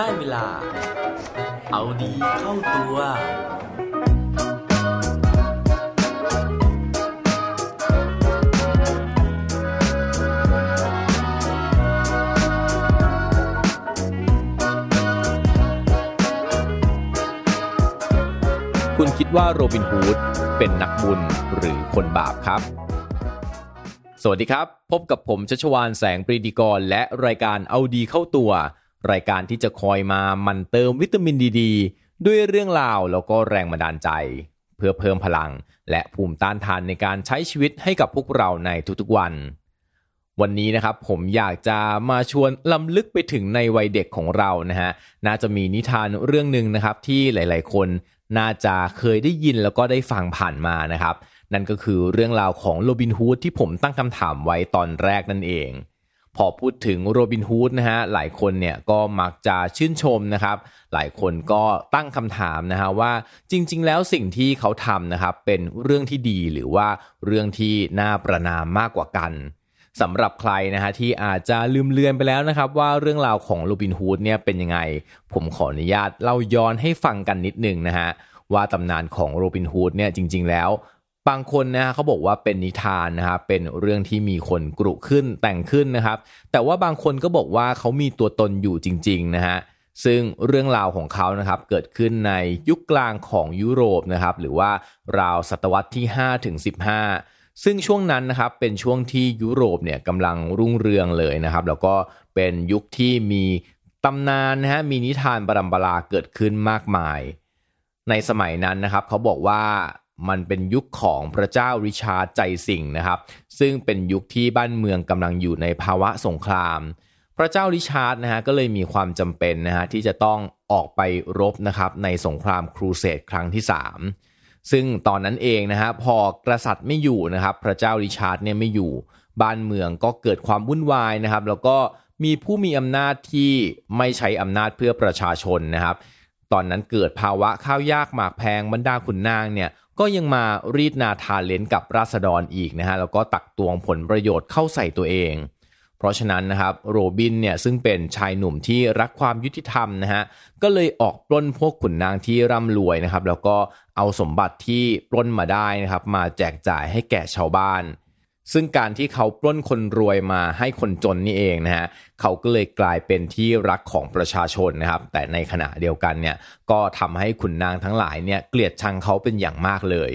ได้เวลาเอาดีเข้าตัวคุณคิดว่าโรบินฮูดเป็นนักบุญหรือคนบาปครับสวัสดีครับพบกับผมชัชวาลแสงปรีดีกรและรายการเอาดีเข้าตัวรายการที่จะคอยมามันเติมวิตามินดี ด้วยเรื่องราวแล้วก็แรงบันดาลใจเพื่อเพิ่มพลังและภูมิต้านทานในการใช้ชีวิตให้กับพวกเราในทุกๆวันนี้นะครับผมอยากจะมาชวนล้ำลึกไปถึงในวัยเด็กของเรานะฮะน่าจะมีนิทานเรื่องนึงนะครับที่หลายๆคนน่าจะเคยได้ยินแล้วก็ได้ฟังผ่านมานะครับนั่นก็คือเรื่องราวของโรบินฮูดที่ผมตั้งคำถามไว้ตอนแรกนั่นเองพอพูดถึงโรบินฮูดนะฮะหลายคนเนี่ยก็มักจะชื่นชมนะครับหลายคนก็ตั้งคำถามนะฮะว่าจริงๆแล้วสิ่งที่เขาทำนะครับเป็นเรื่องที่ดีหรือว่าเรื่องที่น่าประณามมากกว่ากันสำหรับใครนะฮะที่อาจจะลืมเลือนไปแล้วนะครับว่าเรื่องราวของโรบินฮูดเนี่ยเป็นยังไงผมขออนุญาตเล่าย้อนให้ฟังกันนิดนึงนะฮะว่าตำนานของโรบินฮูดเนี่ยจริงๆแล้วบางคนนะเขาบอกว่าเป็นนิทานนะครับเป็นเรื่องที่มีคนกรุขึ้นแต่งขึ้นนะครับแต่ว่าบางคนก็บอกว่าเขามีตัวตนอยู่จริงๆนะฮะซึ่งเรื่องราวของเขานะครับเกิดขึ้นในยุคกลางของยุโรปนะครับหรือว่าราวศตวรรษที่5ถึง15ซึ่งช่วงนั้นนะครับเป็นช่วงที่ยุโรปเนี่ยกำลังรุ่งเรืองเลยนะครับแล้วก็เป็นยุคที่มีตำนานนะฮะมีนิทานปรัมปราเกิดขึ้นมากมายในสมัยนั้นนะครับเขาบอกว่ามันเป็นยุคของพระเจ้าริชาร์ดใจสิงห์นะครับซึ่งเป็นยุคที่บ้านเมืองกำลังอยู่ในภาวะสงครามพระเจ้าริชาร์ดนะฮะก็เลยมีความจำเป็นนะฮะที่จะต้องออกไปรบนะครับในสงครามครูเสดครั้งที่3ซึ่งตอนนั้นเองนะฮะพอกษัตริย์ไม่อยู่นะครับพระเจ้าริชาร์ดเนี่ยไม่อยู่บ้านเมืองก็เกิดความวุ่นวายนะครับแล้วก็มีผู้มีอำนาจที่ไม่ใช้อำนาจเพื่อประชาชนนะครับตอนนั้นเกิดภาวะข้าวยากหมากแพงบรรดาขุนนางเนี่ยก็ยังมารีดนาทาเลนกับราษฎรอีกนะฮะแล้วก็ตักตวงผลประโยชน์เข้าใส่ตัวเองเพราะฉะนั้นนะครับโรบินเนี่ยซึ่งเป็นชายหนุ่มที่รักความยุติธรรมนะฮะก็เลยออกปล้นพวกขุนนางที่ร่ำรวยนะครับแล้วก็เอาสมบัติที่ปล้นมาได้นะครับมาแจกจ่ายให้แก่ชาวบ้านซึ่งการที่เขาปล้นคนรวยมาให้คนจนนี่เองนะฮะเขาก็เลยกลายเป็นที่รักของประชาชนนะครับแต่ในขณะเดียวกันเนี่ยก็ทำให้ขุนนางทั้งหลายเนี่ยเกลียดชังเขาเป็นอย่างมากเลย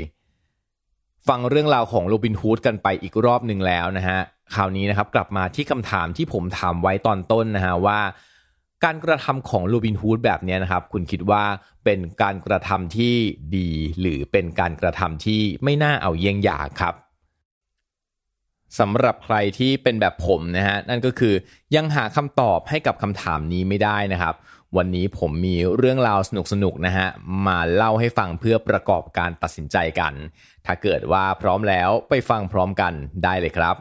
ฟังเรื่องราวของโรบินฮูดกันไปอีกรอบนึงแล้วนะฮะคราวนี้นะครับกลับมาที่คำถามที่ผมถามไว้ตอนต้นนะฮะว่าการกระทำของโรบินฮูดแบบนี้นะครับคุณคิดว่าเป็นการกระทำที่ดีหรือเป็นการกระทำที่ไม่น่าเอาเยี่ยงอย่างครับสำหรับใครที่เป็นแบบผมนะฮะนั่นก็คือยังหาคำตอบให้กับคำถามนี้ไม่ได้นะครับวันนี้ผมมีเรื่องราวสนุกๆนะฮะมาเล่าให้ฟังเพื่อประกอบการตัดสินใจกันถ้าเกิดว่าพร้อมแล้วไปฟังพร้อมกันได้เลยครับ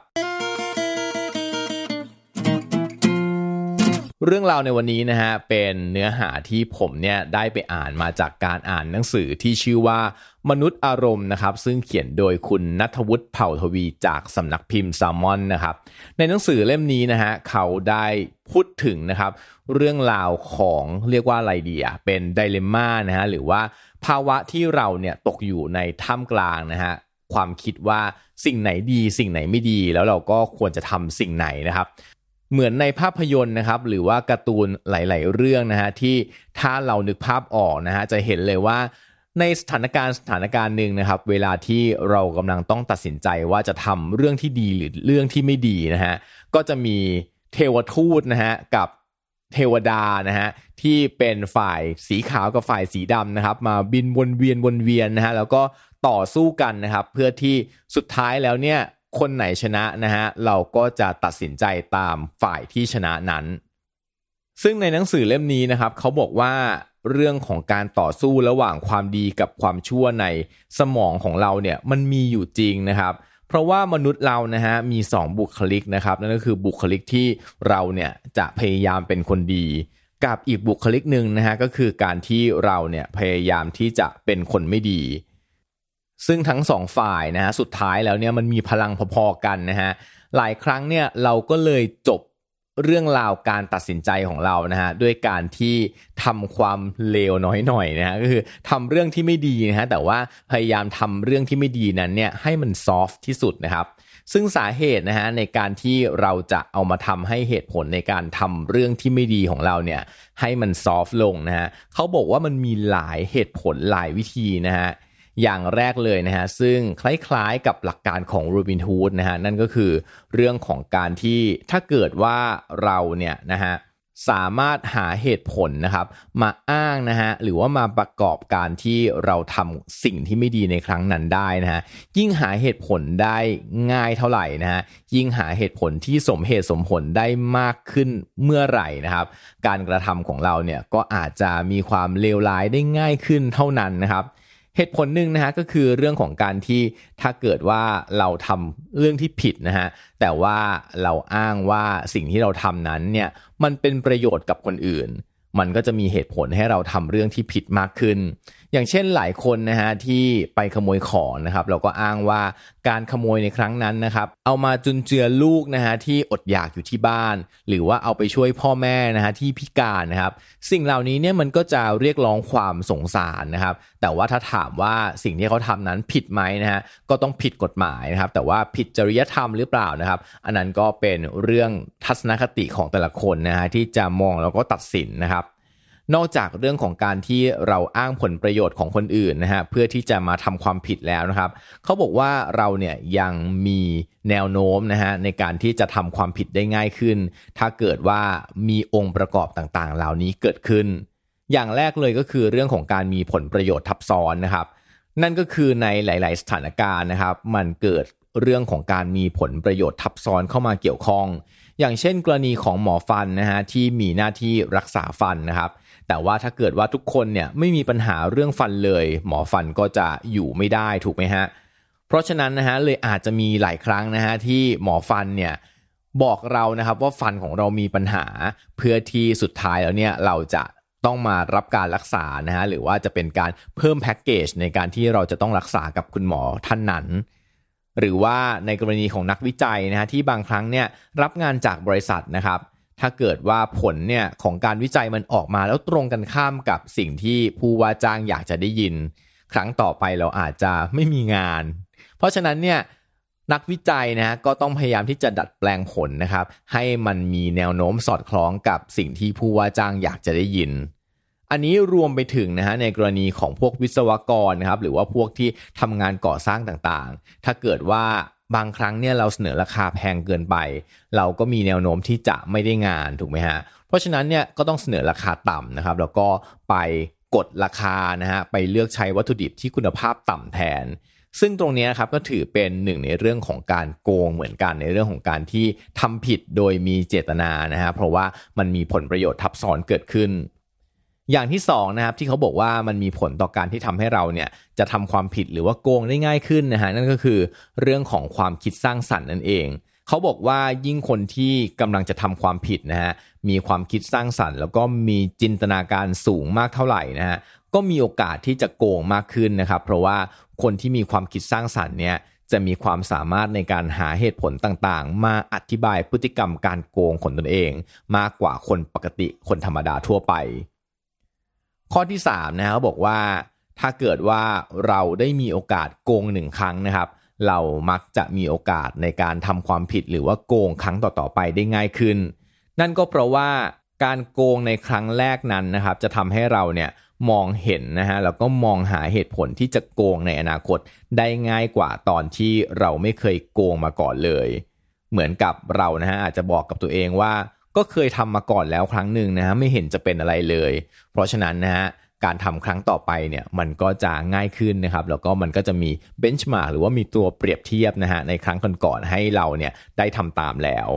เรื่องราวในวันนี้นะฮะเป็นเนื้อหาที่ผมเนี่ยได้ไปอ่านมาจากการอ่านหนังสือที่ชื่อว่ามนุษย์อารมณ์นะครับซึ่งเขียนโดยคุณณัฐวุฒิเผ่าทวีจากสำนักพิมพ์แซลมอนนะครับในหนังสือเล่มนี้นะฮะเขาได้พูดถึงนะครับเรื่องราวของเรียกว่าอะไรดีอ่ะเป็นไดเลมม่านะฮะหรือว่าภาวะที่เราเนี่ยตกอยู่ในท่ามกลางนะฮะความคิดว่าสิ่งไหนดีสิ่งไหนไม่ดีแล้วเราก็ควรจะทำสิ่งไหนนะครับเหมือนในภาพยนตร์นะครับหรือว่าการ์ตูนหลายๆเรื่องนะฮะที่ถ้าเรานึกภาพออกนะฮะจะเห็นเลยว่าในสถานการณ์นึงนะครับเวลาที่เรากำลังต้องตัดสินใจว่าจะทำเรื่องที่ดีหรือเรื่องที่ไม่ดีนะฮะก็จะมีเทวทูตนะฮะกับเทวดานะฮะที่เป็นฝ่ายสีขาวกับฝ่ายสีดำนะครับมาบินวนเวียนนะฮะแล้วก็ต่อสู้กันนะครับเพื่อที่สุดท้ายแล้วเนี่ยคนไหนชนะนะฮะเราก็จะตัดสินใจตามฝ่ายที่ชนะนั้นซึ่งในหนังสือเล่มนี้นะครับเขาบอกว่าเรื่องของการต่อสู้ระหว่างความดีกับความชั่วในสมองของเราเนี่ยมันมีอยู่จริงนะครับเพราะว่ามนุษย์เรานะฮะมี2บุคลิกนะครับนั่นก็คือบุคลิกที่เราเนี่ยจะพยายามเป็นคนดีกับอีกบุคลิกนึงนะฮะก็คือการที่เราเนี่ยพยายามที่จะเป็นคนไม่ดีซึ่งทั้ง2ฝ่ายนะฮะสุดท้ายแล้วเนี่ยมันมีพลังพอๆกันนะฮะหลายครั้งเนี่ยเราก็เลยจบ เรื่องราวการตัดสินใจของเรานะฮะด้วยการที่ทำความเลวน้อยหน่อยนะฮะก็คือทำเรื่องที่ไม่ดีนะฮะแต่ว่าพยายามทำเรื่องที่ไม่ดีนั้นเนี่ยให้มันซอฟต์ที่สุดนะครับซึ่งสาเหตุนะฮะในการที่เราจะเอามาทำให้เหตุผลในการทำเรื่องที่ไม่ดีของเราเนี่ยให้มันซอฟต์ลงนะฮะเขาบอกว่ามันมีหลายเหตุผลหลายวิธีนะฮะอย่างแรกเลยนะฮะซึ่งคล้ายๆกับหลักการของ Robin Hood นะฮะนั่นก็คือเรื่องของการที่ถ้าเกิดว่าเราเนี่ยนะฮะสามารถหาเหตุผลนะครับมาอ้างนะฮะหรือว่ามาประกอบการที่เราทำสิ่งที่ไม่ดีในครั้งนั้นได้นะฮะยิ่งหาเหตุผลได้ง่ายเท่าไหร่นะฮะยิ่งหาเหตุผลที่สมเหตุสมผลได้มากขึ้นเมื่อไหร่นะครับการกระทำของเราเนี่ยก็อาจจะมีความเลวร้ายได้ง่ายขึ้นเท่านั้นนะครับเหตุผลหนึ่งนะฮะก็คือเรื่องของการที่ถ้าเกิดว่าเราทำเรื่องที่ผิดนะฮะแต่ว่าเราอ้างว่าสิ่งที่เราทำนั้นเนี่ยมันเป็นประโยชน์กับคนอื่นมันก็จะมีเหตุผลให้เราทำเรื่องที่ผิดมากขึ้นอย่างเช่นหลายคนนะฮะที่ไปขโมยของนะครับเราก็อ้างว่าการขโมยในครั้งนั้นนะครับเอามาจุนเจือลูกนะฮะที่อดอยากอยู่ที่บ้านหรือว่าเอาไปช่วยพ่อแม่นะฮะที่พิการนะครับสิ่งเหล่านี้เนี่ยมันก็จะเรียกร้องความสงสารนะครับแต่ว่าถ้าถามว่าสิ่งที่เขาทำนั้นผิดไหมนะฮะก็ต้องผิดกฎหมายนะครับแต่ว่าผิดจริยธรรมหรือเปล่านะครับอันนั้นก็เป็นเรื่องทัศนคติของแต่ละคนนะฮะที่จะมองแล้วก็ตัดสินนะครับนอกจากเรื่องของการที่เราอ้างผลประโยชน์ของคนอื่นนะฮะเพื่อที่จะมาทำความผิดแล้วนะครับเขาบอกว่าเราเนี่ยยังมีแนวโน้มนะฮะในการที่จะทำความผิดได้ง่ายขึ้นถ้าเกิดว่ามีองค์ประกอบต่างๆเหล่านี้เกิดขึ้นอย่างแรกเลยก็คือเรื่องของการมีผลประโยชน์ทับซ้อนนะครับนั่นก็คือในหลายๆสถานการณ์นะครับมันเกิดเรื่องของการมีผลประโยชน์ทับซ้อนเข้ามาเกี่ยวข้องอย่างเช่นกรณีของหมอฟันนะฮะที่มีหน้าที่รักษาฟันนะครับแต่ว่าถ้าเกิดว่าทุกคนเนี่ยไม่มีปัญหาเรื่องฟันเลยหมอฟันก็จะอยู่ไม่ได้ถูกไหมฮะเพราะฉะนั้นนะฮะเลยอาจจะมีหลายครั้งนะฮะที่หมอฟันเนี่ยบอกเรานะครับว่าฟันของเรามีปัญหาเพื่อที่สุดท้ายแล้วเนี่ยเราจะต้องมารับการรักษานะฮะหรือว่าจะเป็นการเพิ่มแพ็คเกจในการที่เราจะต้องรักษากับคุณหมอท่านนั้นหรือว่าในกรณีของนักวิจัยนะฮะที่บางครั้งเนี่ยรับงานจากบริษัทนะครับถ้าเกิดว่าผลเนี่ยของการวิจัยมันออกมาแล้วตรงกันข้ามกับสิ่งที่ผู้ว่าจ้างอยากจะได้ยินครั้งต่อไปเราอาจจะไม่มีงานเพราะฉะนั้นเนี่ยนักวิจัยนะฮะก็ต้องพยายามที่จะดัดแปลงผลนะครับให้มันมีแนวโน้มสอดคล้องกับสิ่งที่ผู้ว่าจ้างอยากจะได้ยินอันนี้รวมไปถึงนะฮะในกรณีของพวกวิศวกรนะครับหรือว่าพวกที่ทำงานก่อสร้างต่างๆถ้าเกิดว่าบางครั้งเนี่ยเราเสนอราคาแพงเกินไปเราก็มีแนวโน้มที่จะไม่ได้งานถูกไหมฮะเพราะฉะนั้นเนี่ยก็ต้องเสนอราคาต่ำนะครับแล้วก็ไปกดราคานะฮะไปเลือกใช้วัตถุดิบที่คุณภาพต่ำแทนซึ่งตรงนี้นะครับก็ถือเป็นหนึ่งในเรื่องของการโกงเหมือนกันในเรื่องของการที่ทำผิดโดยมีเจตนานะฮะเพราะว่ามันมีผลประโยชน์ทับซ้อนเกิดขึ้นอย่างที่สองนะครับที่เขาบอกว่ามันมีผลต่อการที่ทำให้เราเนี่ยจะทำความผิดหรือว่าโกงได้ง่ายขึ้นนะฮะนั่นก็คือเรื่องของความคิดสร้างสรรค์นั่นเองเขาบอกว่ายิ่งคนที่กำลังจะทำความผิดนะฮะมีความคิดสร้างสรรค์แล้วก็มีจินตนาการสูงมากเท่าไหร่นะฮะก็มีโอกาสที่จะโกงมากขึ้นนะครับเพราะว่าคนที่มีความคิดสร้างสรรค์เนี่ยจะมีความสามารถในการหาเหตุผลต่างๆมาอธิบายพฤติกรรมการโกงของตนเองมากกว่าคนปกติคนธรรมดาทั่วไปข้อที่3นะครับบอกว่าถ้าเกิดว่าเราได้มีโอกาสโกง1ครั้งนะครับเรามักจะมีโอกาสในการทำความผิดหรือว่าโกงครั้งต่อๆไปได้ง่ายขึ้นนั่นก็เพราะว่าการโกงในครั้งแรกนั้นนะครับจะทำให้เราเนี่ยมองเห็นนะฮะแล้วก็มองหาเหตุผลที่จะโกงในอนาคตได้ง่ายกว่าตอนที่เราไม่เคยโกงมาก่อนเลยเหมือนกับเรานะฮะอาจจะบอกกับตัวเองว่าก็เคยทำมาก่อนแล้วครั้งหนึ่งนะฮะไม่เห็นจะเป็นอะไรเลยเพราะฉะนั้นนะฮะการทำครั้งต่อไปเนี่ยมันก็จะง่ายขึ้นนะครับแล้วก็มันก็จะมีเบนช์มาร์กหรือว่ามีตัวเปรียบเทียบนะฮะในครั้งก่อนๆให้เราเนี่ยได้ทำตามแล้ว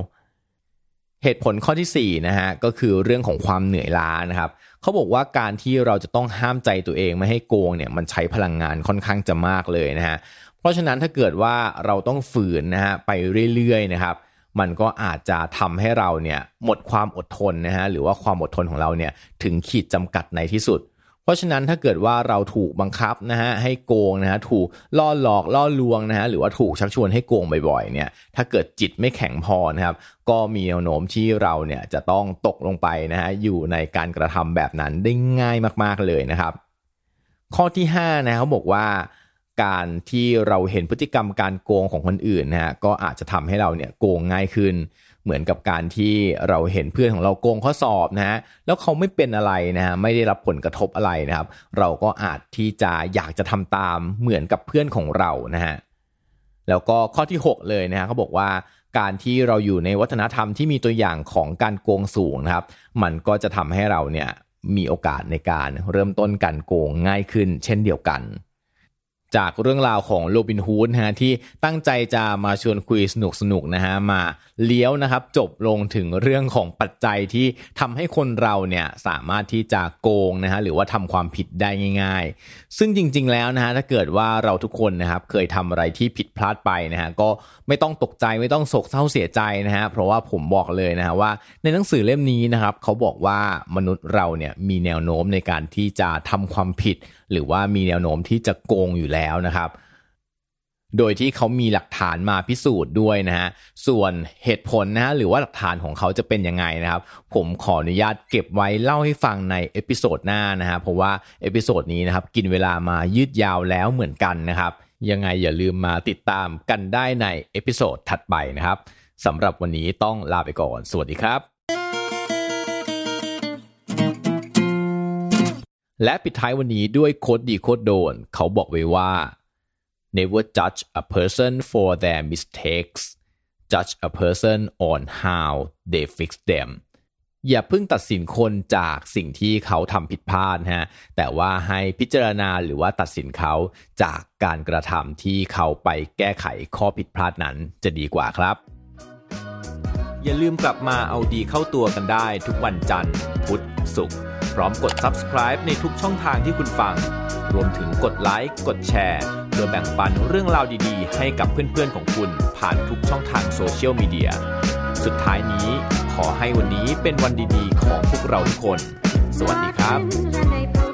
เหตุผลข้อที่4นะฮะก็คือเรื่องของความเหนื่อยล้านะครับเขาบอกว่าการที่เราจะต้องห้ามใจตัวเองไม่ให้โกงเนี่ยมันใช้พลังงานค่อนข้างจะมากเลยนะฮะเพราะฉะนั้นถ้าเกิดว่าเราต้องฝืนนะฮะไปเรื่อยๆนะครับมันก็อาจจะทำให้เราเนี่ยหมดความอดทนนะฮะหรือว่าความอดทนของเราเนี่ยถึงขีดจำกัดในที่สุด เพราะฉะนั้นถ้าเกิดว่าเราถูกบังคับนะฮะให้โกงนะฮะถูกล่อหลอกล่อลวงนะฮะหรือว่าถูกชักชวนให้โกงบ่อยๆเนี่ยถ้าเกิดจิตไม่แข็งพอนะครับก็มีแนวโน้มที่เราเนี่ยจะต้องตกลงไปนะฮะอยู่ในการกระทำแบบนั้นได้ง่ายมากๆเลยนะครับข้อที่5นะเขาบอกว่าการที่เราเห็นพฤติกรรมการโกงของคนอื่นนะฮะก็อาจจะทำให้เราเนี่ยโกงง่ายขึ้นเหมือนกับการที่เราเห็นเพื่อนของเราโกงข้อสอบนะฮะแล้วเขาไม่เป็นอะไรนะฮะไม่ได้รับผลกระทบอะไรนะครับเราก็อาจที่จะอยากจะทำตามเหมือนกับเพื่อนของเรานะฮะแล้วก็ข้อที่6เลยนะฮะเขาบอกว่าการที่เราอยู่ในวัฒนธรรมที่มีตัวอย่างของการโกงสูงนะครับมันก็จะทำให้เราเนี่ยมีโอกาสในการเริ่มต้นการโกงง่ายขึ้นเช่นเดียวกันจากเรื่องราวของโรบินฮูดนะฮะที่ตั้งใจจะมาชวนคุยสนุกๆนะฮะมาเลี้ยวนะครับจบลงถึงเรื่องของปัจจัยที่ทำให้คนเราเนี่ยสามารถที่จะโกงนะฮะหรือว่าทำความผิดได้ง่ายๆซึ่งจริงๆแล้วนะฮะถ้าเกิดว่าเราทุกคนนะครับเคยทำอะไรที่ผิดพลาดไปนะฮะก็ไม่ต้องตกใจไม่ต้องโศกเศร้าเสียใจนะฮะเพราะว่าผมบอกเลยนะฮะว่าในหนังสือเล่มนี้นะครับเขาบอกว่ามนุษย์เราเนี่ยมีแนวโน้มในการที่จะทำความผิดหรือว่ามีแนวโน้มที่จะโกงอยู่แล้วนะครับโดยที่เขามีหลักฐานมาพิสูจน์ด้วยนะฮะส่วนเหตุผลนะฮะหรือว่าหลักฐานของเขาจะเป็นยังไงนะครับผมขออนุญาตเก็บไว้เล่าให้ฟังในเอพิโซดหน้านะฮะเพราะว่าเอพิโซดนี้นะครับกินเวลามายืดยาวแล้วเหมือนกันนะครับยังไงอย่าลืมมาติดตามกันได้ในเอพิโซดถัดไปนะครับสำหรับวันนี้ต้องลาไปก่อนสวัสดีครับและปิดท้ายวันนี้ด้วยโคตรดีโคตรโดนเขาบอกไว้ว่า Never judge a person for their mistakes. Judge a person on how they fix them. อย่าเพิ่งตัดสินคนจากสิ่งที่เขาทำผิดพลาดฮะแต่ว่าให้พิจารณาหรือว่าตัดสินเขาจากการกระทำที่เขาไปแก้ไขข้อผิดพลาดนั้นจะดีกว่าครับอย่าลืมกลับมาเอาดีเข้าตัวกันได้ทุกวันจันทร์พุธศุกร์พร้อมกด Subscribe ในทุกช่องทางที่คุณฟังรวมถึงกดไลค์กดแชร์เพื่อแบ่งปันเรื่องราวดีๆให้กับเพื่อนๆของคุณผ่านทุกช่องทางโซเชียลมีเดียสุดท้ายนี้ขอให้วันนี้เป็นวันดีๆของพวกเราทุกคนสวัสดีครับ